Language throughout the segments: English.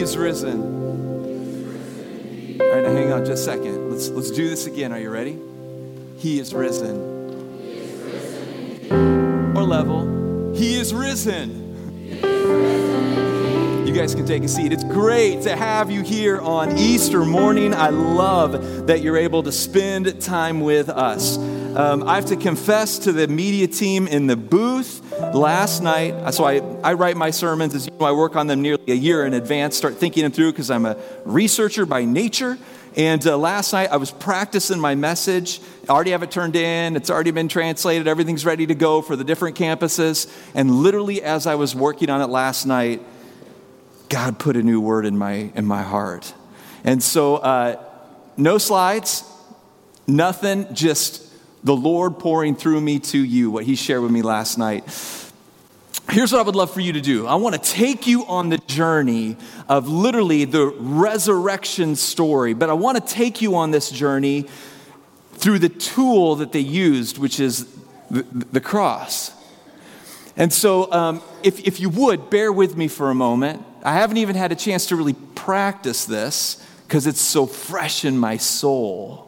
He is risen. He is risen indeed. All right, now hang on just a second. Let's do this again. Are you ready? He is risen. He is risen indeed. Or level. He is risen. He is risen indeed. You guys can take a seat. It's great to have you here on Easter morning. I love that you're able to spend time with us. I have to confess to the media team in the booth last night, so I write my sermons, as you know, I work on them nearly a year in advance, start thinking them through because I'm a researcher by nature, and last night I was practicing my message. I already have it turned in, it's already been translated, everything's ready to go for the different campuses, and literally as I was working on it last night, God put a new word in my heart. And so, no slides, nothing, just the Lord pouring through me to you, what he shared with me last night. Here's what I would love for you to do. I want to take you on the journey of literally the resurrection story, but I want to take you on this journey through the tool that they used, which is the cross. And so if you would, bear with me for a moment. I haven't even had a chance to really practice this because it's so fresh in my soul.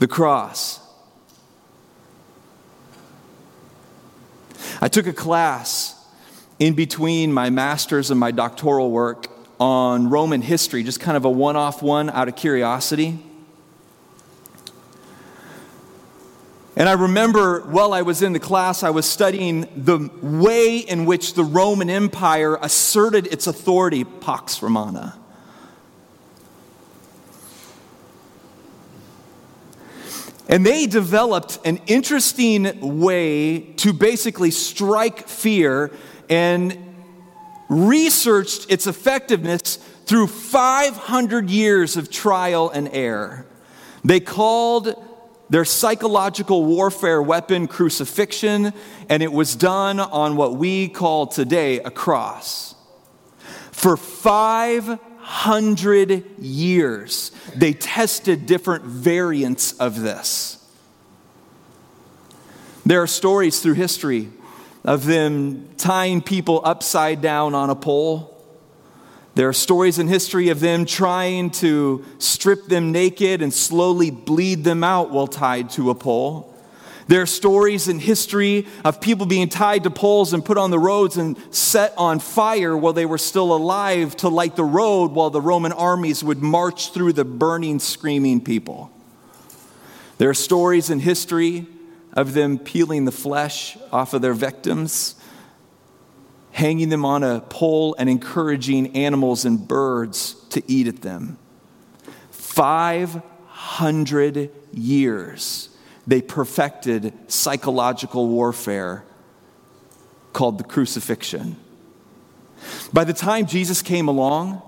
The cross. I took a class in between my master's and my doctoral work on Roman history, just kind of a one-off one out of curiosity. And I remember while I was in the class, I was studying the way in which the Roman Empire asserted its authority, Pax Romana. And they developed an interesting way to basically strike fear and researched its effectiveness through 500 years of trial and error. They called their psychological warfare weapon crucifixion, and it was done on what we call today a cross. For 500 years, they tested different variants of this. There are stories through history of them tying people upside down on a pole. There are stories in history of them trying to strip them naked and slowly bleed them out while tied to a pole. There are stories in history of people being tied to poles and put on the roads and set on fire while they were still alive to light the road while the Roman armies would march through the burning, screaming people. There are stories in history of them peeling the flesh off of their victims, hanging them on a pole and encouraging animals and birds to eat at them. 500 years. They perfected psychological warfare called the crucifixion. By the time Jesus came along,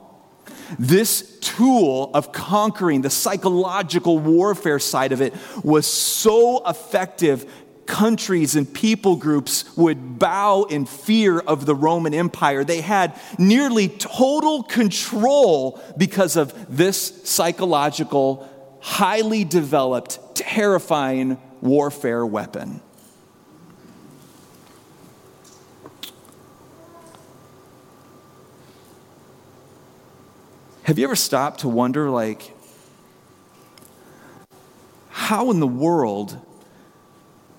this tool of conquering the psychological warfare side of it was so effective, countries and people groups would bow in fear of the Roman Empire. They had nearly total control because of this psychological, highly developed, terrifying warfare weapon. Have you ever stopped to wonder, like, how in the world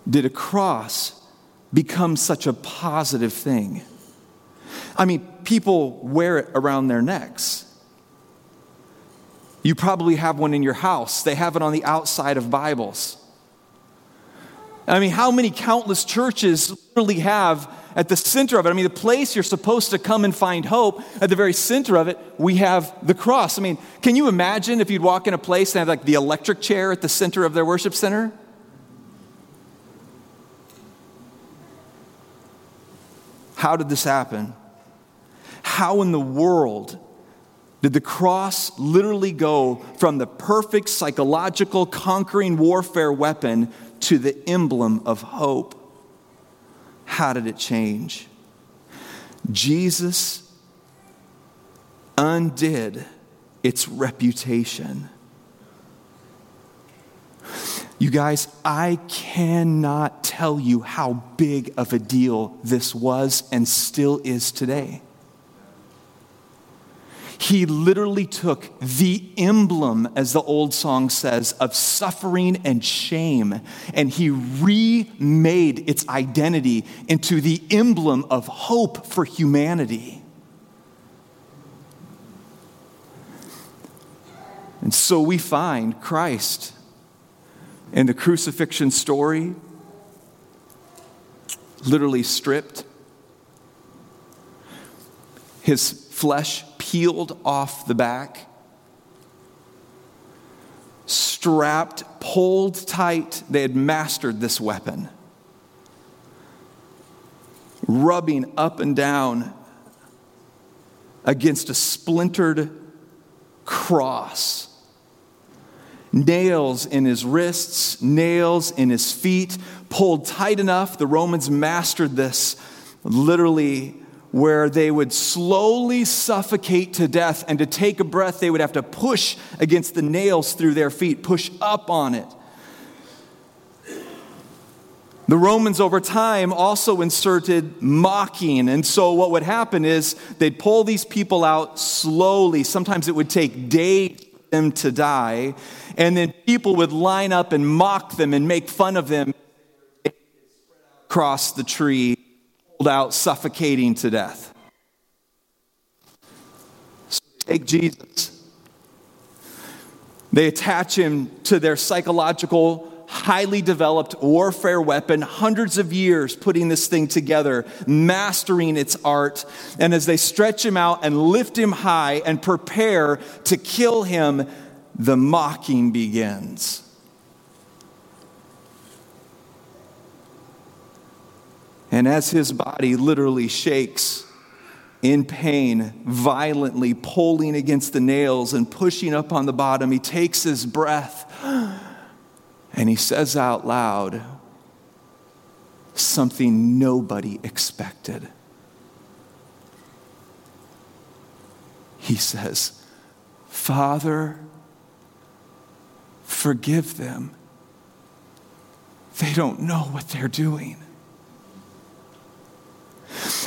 did a cross become such a positive thing? I mean, people wear it around their necks. You probably have one in your house. They have it on the outside of Bibles. I mean, how many countless churches really have at the center of it? I mean, the place you're supposed to come and find hope, at the very center of it, we have the cross. I mean, can you imagine if you'd walk in a place and have like the electric chair at the center of their worship center? How did this happen? How in the world did the cross literally go from the perfect psychological conquering warfare weapon to the emblem of hope? How did it change? Jesus undid its reputation. You guys, I cannot tell you how big of a deal this was and still is today. He literally took the emblem, as the old song says, of suffering and shame, and he remade its identity into the emblem of hope for humanity. And so we find Christ in the crucifixion story, literally stripped, his flesh peeled off the back, strapped, pulled tight. They had mastered this weapon. Rubbing up and down against a splintered cross. Nails in his wrists, nails in his feet, pulled tight enough. The Romans mastered this literally, where they would slowly suffocate to death, and to take a breath, they would have to push against the nails through their feet, push up on it. The Romans over time also inserted mocking, and so what would happen is they'd pull these people out slowly. Sometimes it would take days for them to die, and then people would line up and mock them and make fun of them across the tree, out suffocating to death. So they take Jesus. They attach him to their psychological, highly developed warfare weapon, hundreds of years putting this thing together, mastering its art. And as they stretch him out and lift him high and prepare to kill him, the mocking begins. And as his body literally shakes in pain, violently pulling against the nails and pushing up on the bottom, he takes his breath and he says out loud something nobody expected. He says, "Father, forgive them. They don't know what they're doing."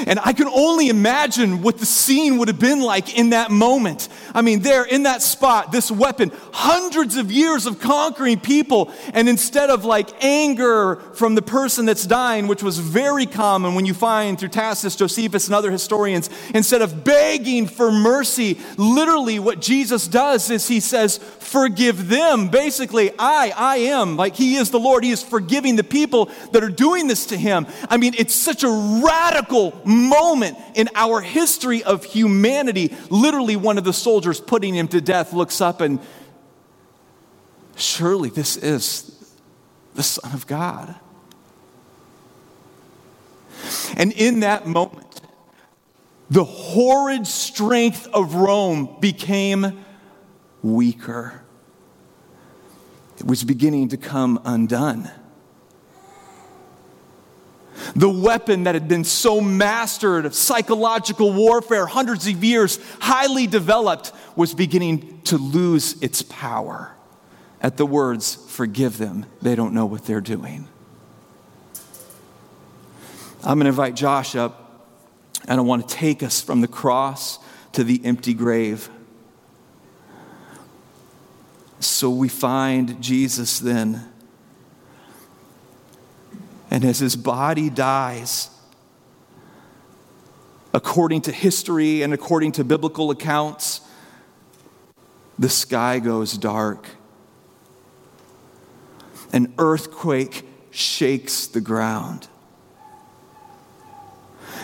And I can only imagine what the scene would have been like in that moment. I mean, there in that spot, this weapon, hundreds of years of conquering people, and instead of like anger from the person that's dying, which was very common when you find through Tacitus, Josephus, and other historians, instead of begging for mercy, literally what Jesus does is he says, "Forgive them." Basically, I am. Like, he is the Lord. He is forgiving the people that are doing this to him. I mean, it's such a radical moment in our history of humanity. Literally, one of the soldiers putting him to death looks up and, "Surely this is the Son of God." And in that moment, the horrid strength of Rome became weaker. It was beginning to come undone. The weapon that had been so mastered of psychological warfare, hundreds of years, highly developed, was beginning to lose its power at the words, "Forgive them, they don't know what they're doing." I'm going to invite Josh up, and I want to take us from the cross to the empty grave. So we find Jesus then. And as his body dies, according to history and according to biblical accounts, the sky goes dark. An earthquake shakes the ground.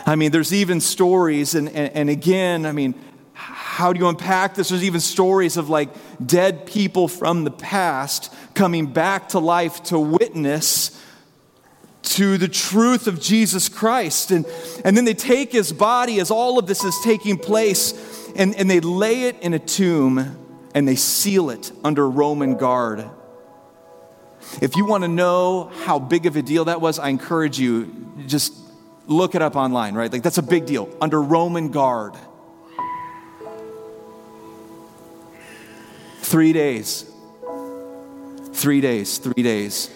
I mean, there's even stories, and again, I mean, how do you unpack this? There's even stories of like dead people from the past coming back to life to witness to the truth of Jesus Christ. And then they take his body as all of this is taking place, and they lay it in a tomb, and they seal it under Roman guard. If you want to know how big of a deal that was, I encourage you, just look it up online, right? Like, that's a big deal. Under Roman guard. 3 days. 3 days. 3 days.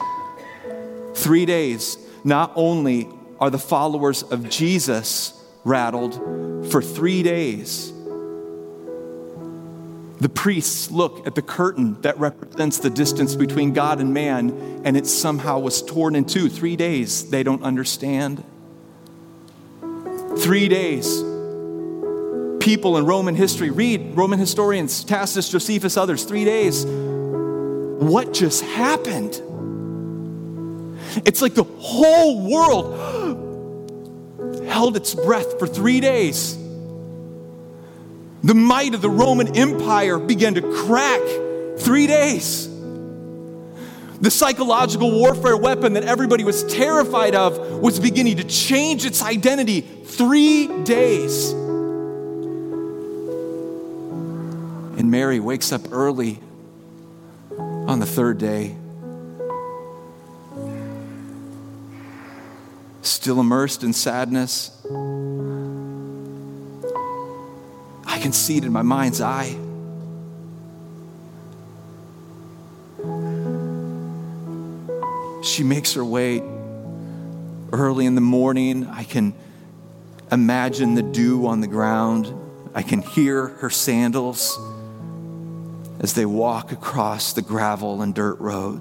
3 days, not only are the followers of Jesus rattled, for 3 days, The priests look at the curtain that represents the distance between God and man, and it somehow was torn in two. 3 days, they don't understand. 3 days. People in Roman history, read Roman historians, Tacitus, Josephus, others, 3 days. What just happened? It's like the whole world held its breath for 3 days. The might of the Roman Empire began to crack. 3 days. The psychological warfare weapon that everybody was terrified of was beginning to change its identity. 3 days. And Mary wakes up early on the third day, still immersed in sadness. I can see it in my mind's eye. She makes her way early in the morning. I can imagine the dew on the ground. I can hear her sandals as they walk across the gravel and dirt road.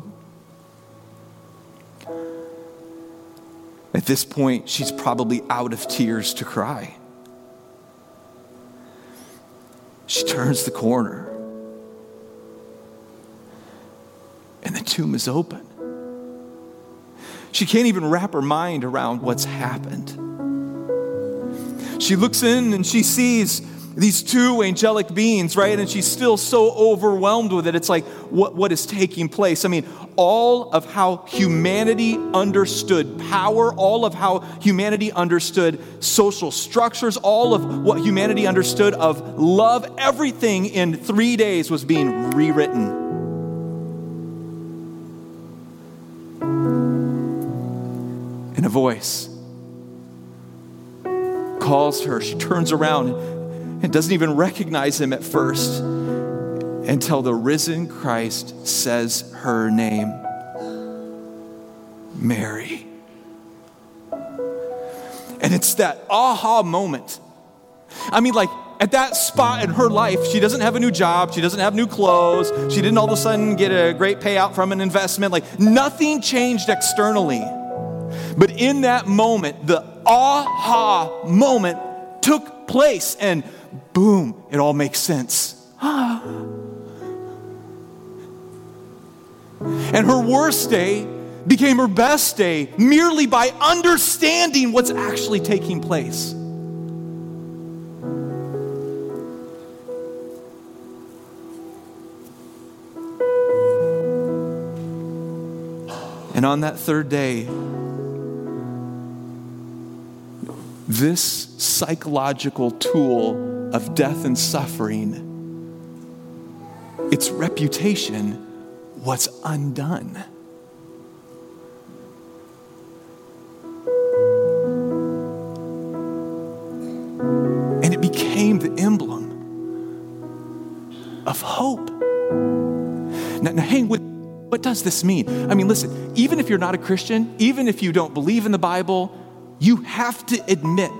At this point, she's probably out of tears to cry. She turns the corner, and the tomb is open. She can't even wrap her mind around what's happened. She looks in and she sees these two angelic beings, right? And she's still so overwhelmed with it. It's like, what is taking place? I mean, all of how humanity understood power, all of how humanity understood social structures, all of what humanity understood of love, everything in 3 days was being rewritten. And a voice calls her. She turns around and doesn't even recognize him at first until the risen Christ says her name, Mary. And it's that aha moment. I mean, like, at that spot in her life, she doesn't have a new job, she doesn't have new clothes, she didn't all of a sudden get a great payout from an investment. Like, nothing changed externally. But in that moment, the aha moment took place, and boom, it all makes sense. And her worst day became her best day merely by understanding what's actually taking place. And on that third day, this psychological tool of death and suffering, its reputation was undone. And it became the emblem of hope. Now hang with me. What does this mean? I mean, listen, even if you're not a Christian, even if you don't believe in the Bible, you have to admit,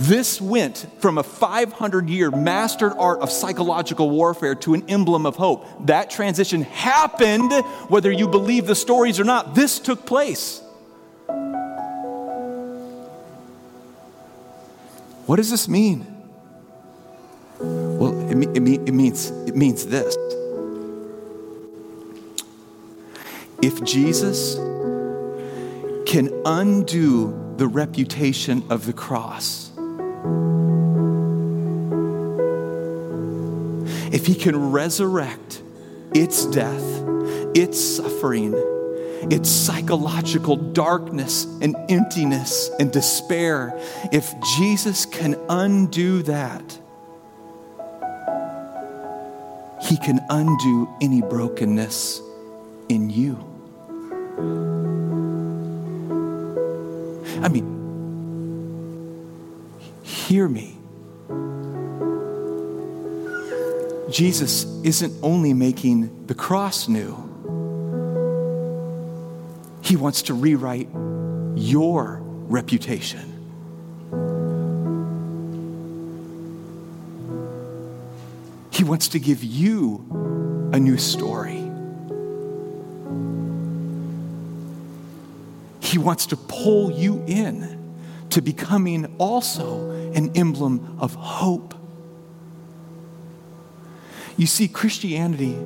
this went from a 500-year mastered art of psychological warfare to an emblem of hope. That transition happened, whether you believe the stories or not. This took place. What does this mean? Well, it means this. If Jesus can undo the reputation of the cross, if he can resurrect its death, its suffering, its psychological darkness and emptiness and despair, if Jesus can undo that, he can undo any brokenness in you. I mean, hear me. Jesus isn't only making the cross new. He wants to rewrite your reputation. He wants to give you a new story. He wants to pull you in to becoming also an emblem of hope. You see, Christianity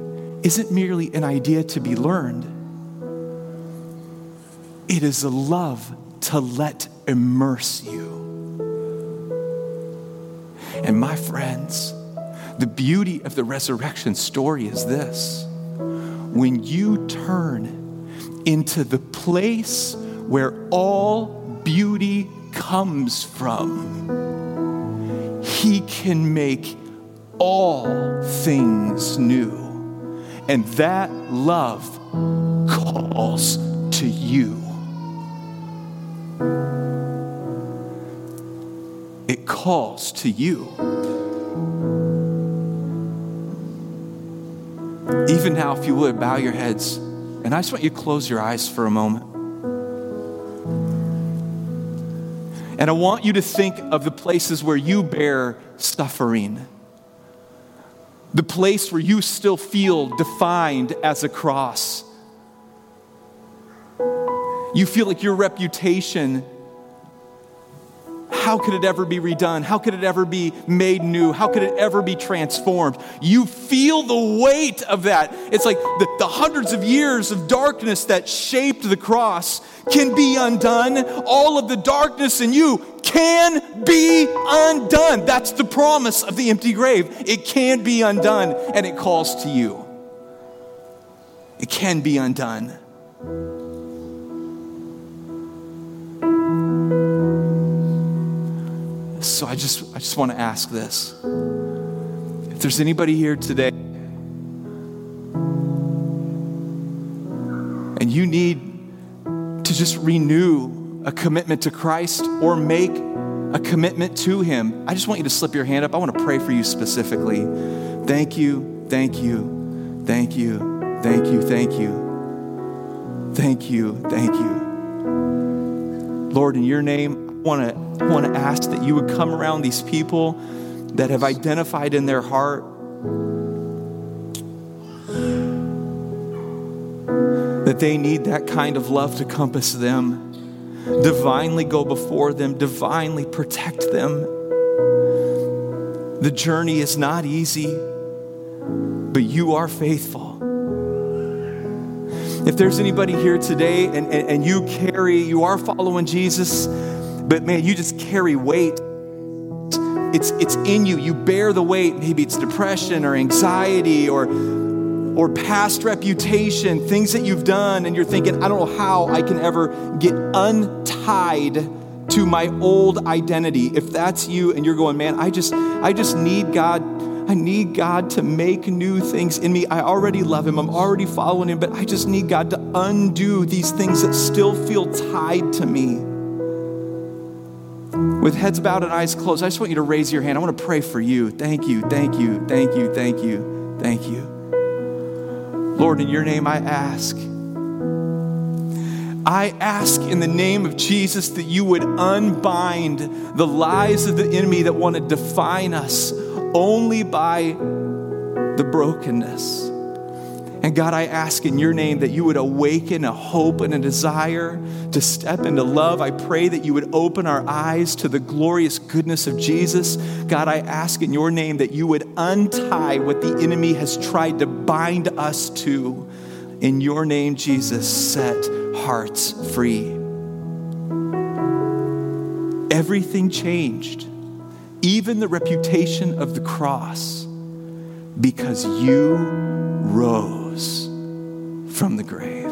isn't merely an idea to be learned. It is a love to let immerse you. And my friends, the beauty of the resurrection story is this. When you turn into the place where all beauty comes from, He can make all things new. And that love calls to you. It calls to you. Even now, if you would, bow your heads. And I just want you to close your eyes for a moment. And I want you to think of the places where you bear suffering. The place where you still feel defined as a cross. You feel like your reputation, how could it ever be redone? How could it ever be made new? How could it ever be transformed? You feel the weight of that. It's like the hundreds of years of darkness that shaped the cross can be undone. All of the darkness in you can be undone. That's the promise of the empty grave. It can be undone, and it calls to you. It can be undone. So I just want to ask this. If there's anybody here today and you need to just renew a commitment to Christ or make a commitment to Him, I just want you to slip your hand up. I want to pray for you specifically. Thank you, thank you, thank you, thank you, thank you, thank you, thank you. Lord, in your name, I want to ask that you would come around these people that have identified in their heart that they need that kind of love to compass them, divinely go before them, divinely protect them. The journey is not easy, but you are faithful. If there's anybody here today and you are following Jesus, but man, you just carry weight. It's in you. You bear the weight. Maybe it's depression or anxiety or past reputation, things that you've done, and you're thinking, I don't know how I can ever get untied to my old identity. If that's you and you're going, man, I just need God. I need God to make new things in me. I already love Him. I'm already following Him, but I just need God to undo these things that still feel tied to me. With heads bowed and eyes closed, I just want you to raise your hand. I want to pray for you. Thank you, thank you, thank you, thank you, thank you. Lord, in your name I ask. I ask in the name of Jesus that you would unbind the lies of the enemy that want to define us only by the brokenness. And God, I ask in your name that you would awaken a hope and a desire to step into love. I pray that you would open our eyes to the glorious goodness of Jesus. God, I ask in your name that you would untie what the enemy has tried to bind us to. In your name, Jesus, set hearts free. Everything changed, even the reputation of the cross, because you rose from the grave.